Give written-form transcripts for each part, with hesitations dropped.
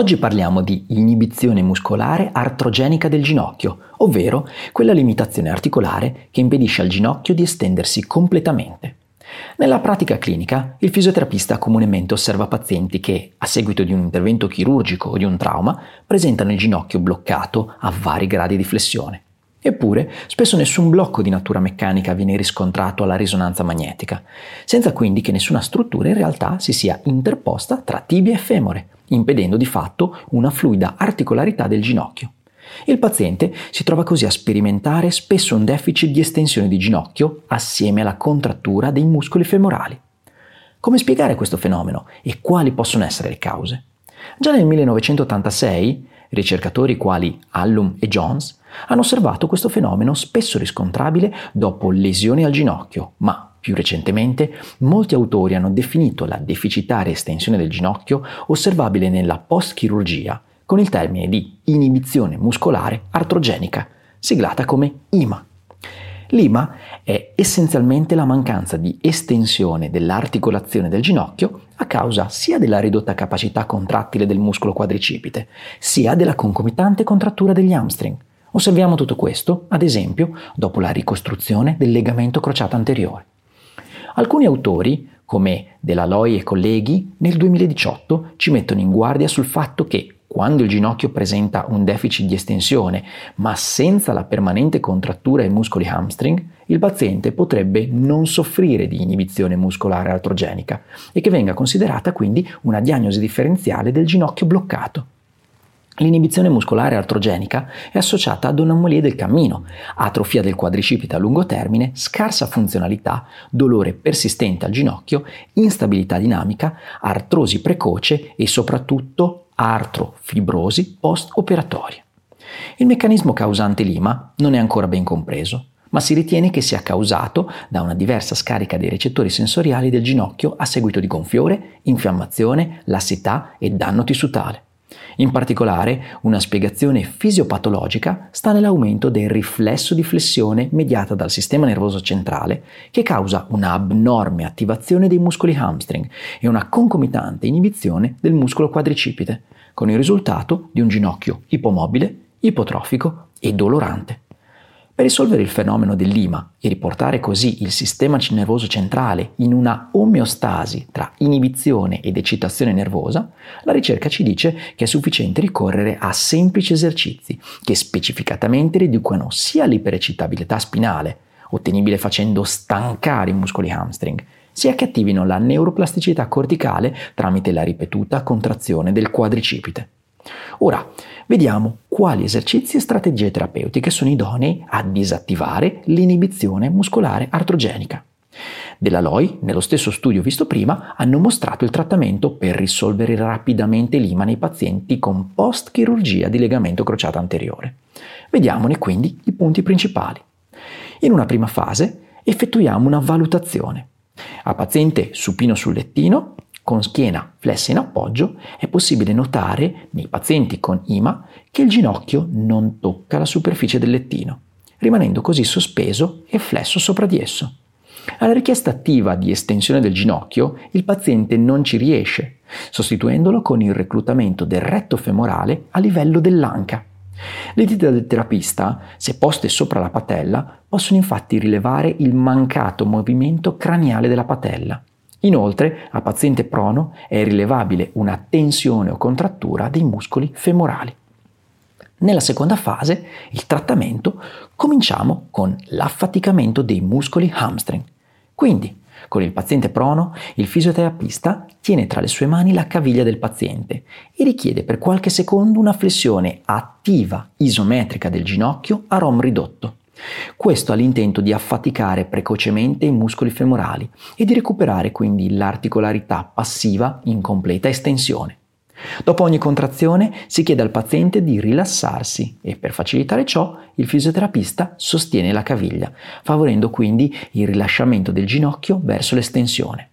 Oggi parliamo di inibizione muscolare artrogenica del ginocchio, ovvero quella limitazione articolare che impedisce al ginocchio di estendersi completamente. Nella pratica clinica, il fisioterapista comunemente osserva pazienti che, a seguito di un intervento chirurgico o di un trauma, presentano il ginocchio bloccato a vari gradi di flessione. Eppure, spesso nessun blocco di natura meccanica viene riscontrato alla risonanza magnetica, senza quindi che nessuna struttura in realtà si sia interposta tra tibia e femore, impedendo di fatto una fluida articolarità del ginocchio. Il paziente si trova così a sperimentare spesso un deficit di estensione di ginocchio assieme alla contrattura dei muscoli femorali. Come spiegare questo fenomeno e quali possono essere le cause? Già nel 1986, ricercatori quali Allum e Jones hanno osservato questo fenomeno spesso riscontrabile dopo lesioni al ginocchio, ma più recentemente molti autori hanno definito la deficitaria estensione del ginocchio osservabile nella post-chirurgia con il termine di inibizione muscolare artrogenica, siglata come IMA. L'IMA è essenzialmente la mancanza di estensione dell'articolazione del ginocchio a causa sia della ridotta capacità contrattile del muscolo quadricipite, sia della concomitante contrattura degli hamstring. Osserviamo tutto questo, ad esempio, dopo la ricostruzione del legamento crociato anteriore. Alcuni autori, come Della Loi e colleghi, nel 2018 ci mettono in guardia sul fatto che, quando il ginocchio presenta un deficit di estensione, ma senza la permanente contrattura ai muscoli hamstring, il paziente potrebbe non soffrire di inibizione muscolare artrogenica e che venga considerata quindi una diagnosi differenziale del ginocchio bloccato. L'inibizione muscolare artrogenica è associata ad anomalie del cammino, atrofia del quadricipite a lungo termine, scarsa funzionalità, dolore persistente al ginocchio, instabilità dinamica, artrosi precoce e soprattutto artrofibrosi post-operatoria. Il meccanismo causante l'IMA non è ancora ben compreso, ma si ritiene che sia causato da una diversa scarica dei recettori sensoriali del ginocchio a seguito di gonfiore, infiammazione, lassità e danno tissutale. In particolare, una spiegazione fisiopatologica sta nell'aumento del riflesso di flessione mediata dal sistema nervoso centrale, che causa un'abnorme attivazione dei muscoli hamstring e una concomitante inibizione del muscolo quadricipite, con il risultato di un ginocchio ipomobile, ipotrofico e dolorante. Per risolvere il fenomeno dell'IMA e riportare così il sistema nervoso centrale in una omeostasi tra inibizione ed eccitazione nervosa, la ricerca ci dice che è sufficiente ricorrere a semplici esercizi che specificatamente riducono sia l'iperecitabilità spinale, ottenibile facendo stancare i muscoli hamstring, sia che attivino la neuroplasticità corticale tramite la ripetuta contrazione del quadricipite. Ora, vediamo quali esercizi e strategie terapeutiche sono idonei a disattivare l'inibizione muscolare artrogenica. Della Loi, nello stesso studio visto prima, hanno mostrato il trattamento per risolvere rapidamente l'IMA nei pazienti con post-chirurgia di legamento crociato anteriore. Vediamone quindi i punti principali. In una prima fase effettuiamo una valutazione. A paziente supino sul lettino, con schiena flessa in appoggio, è possibile notare nei pazienti con IMA che il ginocchio non tocca la superficie del lettino, rimanendo così sospeso e flesso sopra di esso. Alla richiesta attiva di estensione del ginocchio, il paziente non ci riesce, sostituendolo con il reclutamento del retto femorale a livello dell'anca. Le dita del terapista, se poste sopra la patella, possono infatti rilevare il mancato movimento craniale della patella. Inoltre, a paziente prono è rilevabile una tensione o contrattura dei muscoli femorali. Nella seconda fase, il trattamento, cominciamo con l'affaticamento dei muscoli hamstring. Quindi, con il paziente prono, il fisioterapista tiene tra le sue mani la caviglia del paziente e richiede per qualche secondo una flessione attiva isometrica del ginocchio a ROM ridotto. Questo ha l'intento di affaticare precocemente i muscoli femorali e di recuperare quindi l'articolarità passiva in completa estensione. Dopo ogni contrazione si chiede al paziente di rilassarsi e per facilitare ciò il fisioterapista sostiene la caviglia, favorendo quindi il rilasciamento del ginocchio verso l'estensione.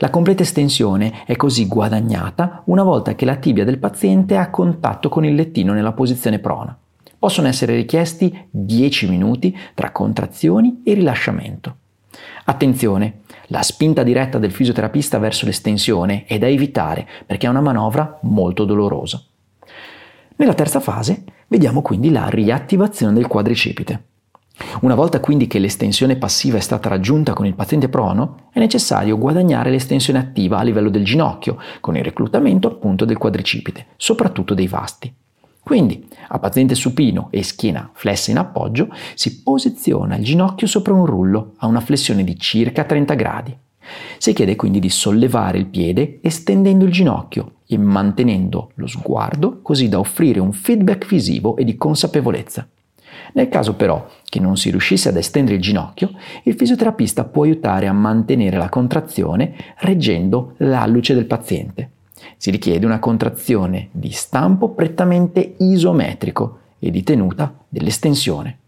La completa estensione è così guadagnata una volta che la tibia del paziente è a contatto con il lettino nella posizione prona. Possono essere richiesti 10 minuti tra contrazioni e rilasciamento. Attenzione, la spinta diretta del fisioterapista verso l'estensione è da evitare perché è una manovra molto dolorosa. Nella terza fase vediamo quindi la riattivazione del quadricipite. Una volta quindi che l'estensione passiva è stata raggiunta con il paziente prono, è necessario guadagnare l'estensione attiva a livello del ginocchio, con il reclutamento appunto del quadricipite, soprattutto dei vasti. Quindi, a paziente supino e schiena flessa in appoggio, si posiziona il ginocchio sopra un rullo a una flessione di circa 30 gradi. Si chiede quindi di sollevare il piede estendendo il ginocchio e mantenendo lo sguardo così da offrire un feedback visivo e di consapevolezza. Nel caso però che non si riuscisse ad estendere il ginocchio, il fisioterapista può aiutare a mantenere la contrazione reggendo l'alluce del paziente. Si richiede una contrazione di stampo prettamente isometrico e di tenuta dell'estensione.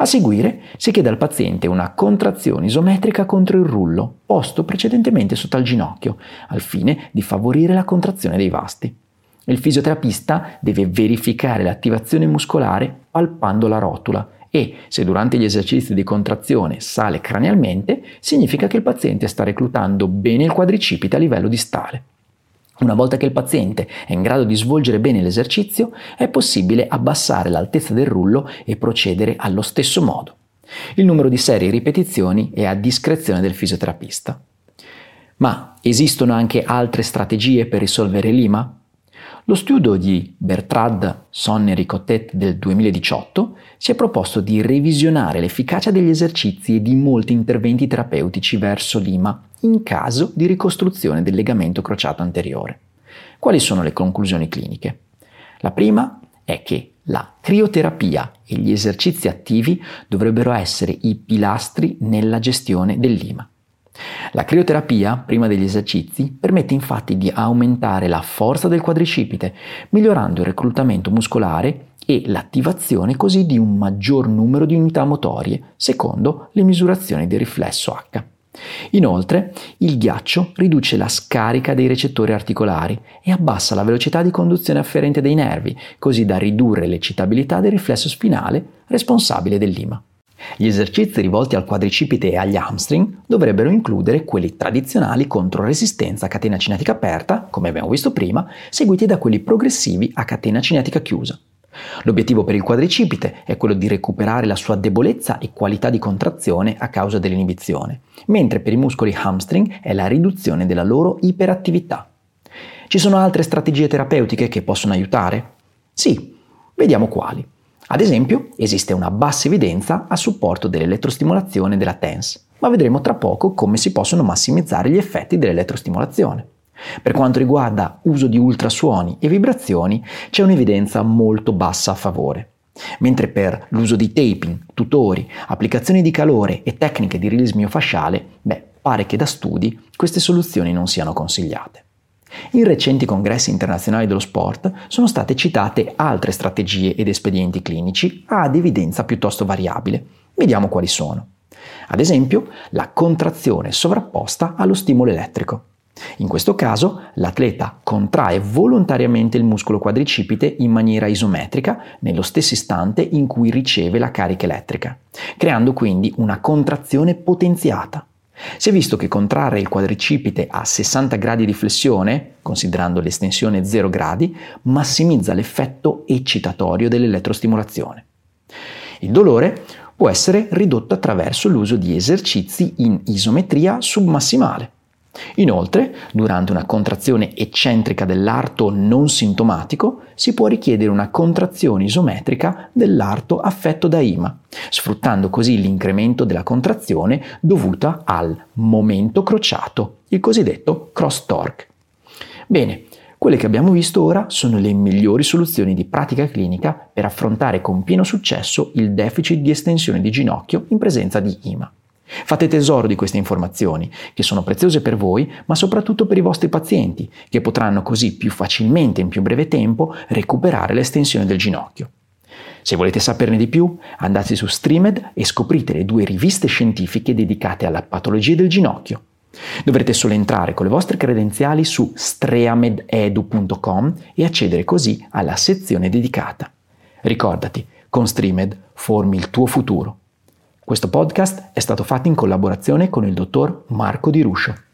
A seguire si chiede al paziente una contrazione isometrica contro il rullo, posto precedentemente sotto al ginocchio, al fine di favorire la contrazione dei vasti. Il fisioterapista deve verificare l'attivazione muscolare palpando la rotula e, se durante gli esercizi di contrazione sale cranialmente, significa che il paziente sta reclutando bene il quadricipite a livello distale. Una volta che il paziente è in grado di svolgere bene l'esercizio, è possibile abbassare l'altezza del rullo e procedere allo stesso modo. Il numero di serie e ripetizioni è a discrezione del fisioterapista. Ma esistono anche altre strategie per risolvere l'IMA? Lo studio di Bertrand Sonnery-Cottet del 2018 si è proposto di revisionare l'efficacia degli esercizi e di molti interventi terapeutici verso l'IMA in caso di ricostruzione del legamento crociato anteriore. Quali sono le conclusioni cliniche? La prima è che la crioterapia e gli esercizi attivi dovrebbero essere i pilastri nella gestione dell'IMA. La crioterapia, prima degli esercizi, permette infatti di aumentare la forza del quadricipite, migliorando il reclutamento muscolare e l'attivazione così di un maggior numero di unità motorie, secondo le misurazioni del riflesso H. Inoltre, il ghiaccio riduce la scarica dei recettori articolari e abbassa la velocità di conduzione afferente dei nervi, così da ridurre l'eccitabilità del riflesso spinale responsabile dell'IMA. Gli esercizi rivolti al quadricipite e agli hamstring dovrebbero includere quelli tradizionali contro resistenza a catena cinetica aperta, come abbiamo visto prima, seguiti da quelli progressivi a catena cinetica chiusa. L'obiettivo per il quadricipite è quello di recuperare la sua debolezza e qualità di contrazione a causa dell'inibizione, mentre per i muscoli hamstring è la riduzione della loro iperattività. Ci sono altre strategie terapeutiche che possono aiutare? Sì, vediamo quali. Ad esempio, esiste una bassa evidenza a supporto dell'elettrostimolazione della TENS, ma vedremo tra poco come si possono massimizzare gli effetti dell'elettrostimolazione. Per quanto riguarda uso di ultrasuoni e vibrazioni, c'è un'evidenza molto bassa a favore, mentre per l'uso di taping, tutori, applicazioni di calore e tecniche di release miofasciale, pare che da studi queste soluzioni non siano consigliate. In recenti congressi internazionali dello sport sono state citate altre strategie ed espedienti clinici ad evidenza piuttosto variabile. Vediamo quali sono. Ad esempio, la contrazione sovrapposta allo stimolo elettrico. In questo caso, l'atleta contrae volontariamente il muscolo quadricipite in maniera isometrica nello stesso istante in cui riceve la carica elettrica, creando quindi una contrazione potenziata. Si è visto che contrarre il quadricipite a 60 gradi di flessione, considerando l'estensione 0 gradi, massimizza l'effetto eccitatorio dell'elettrostimolazione. Il dolore può essere ridotto attraverso l'uso di esercizi in isometria submassimale. Inoltre, durante una contrazione eccentrica dell'arto non sintomatico, si può richiedere una contrazione isometrica dell'arto affetto da IMA, sfruttando così l'incremento della contrazione dovuta al momento crociato, il cosiddetto cross torque. Bene, quelle che abbiamo visto ora sono le migliori soluzioni di pratica clinica per affrontare con pieno successo il deficit di estensione di ginocchio in presenza di IMA. Fate tesoro di queste informazioni, che sono preziose per voi, ma soprattutto per i vostri pazienti, che potranno così più facilmente in più breve tempo recuperare l'estensione del ginocchio. Se volete saperne di più, andate su Streamed e scoprite le 2 riviste scientifiche dedicate alla patologia del ginocchio. Dovrete solo entrare con le vostre credenziali su streamededu.com e accedere così alla sezione dedicata. Ricordati, con Streamed formi il tuo futuro. Questo podcast è stato fatto in collaborazione con il dottor Marco Di Ruscio.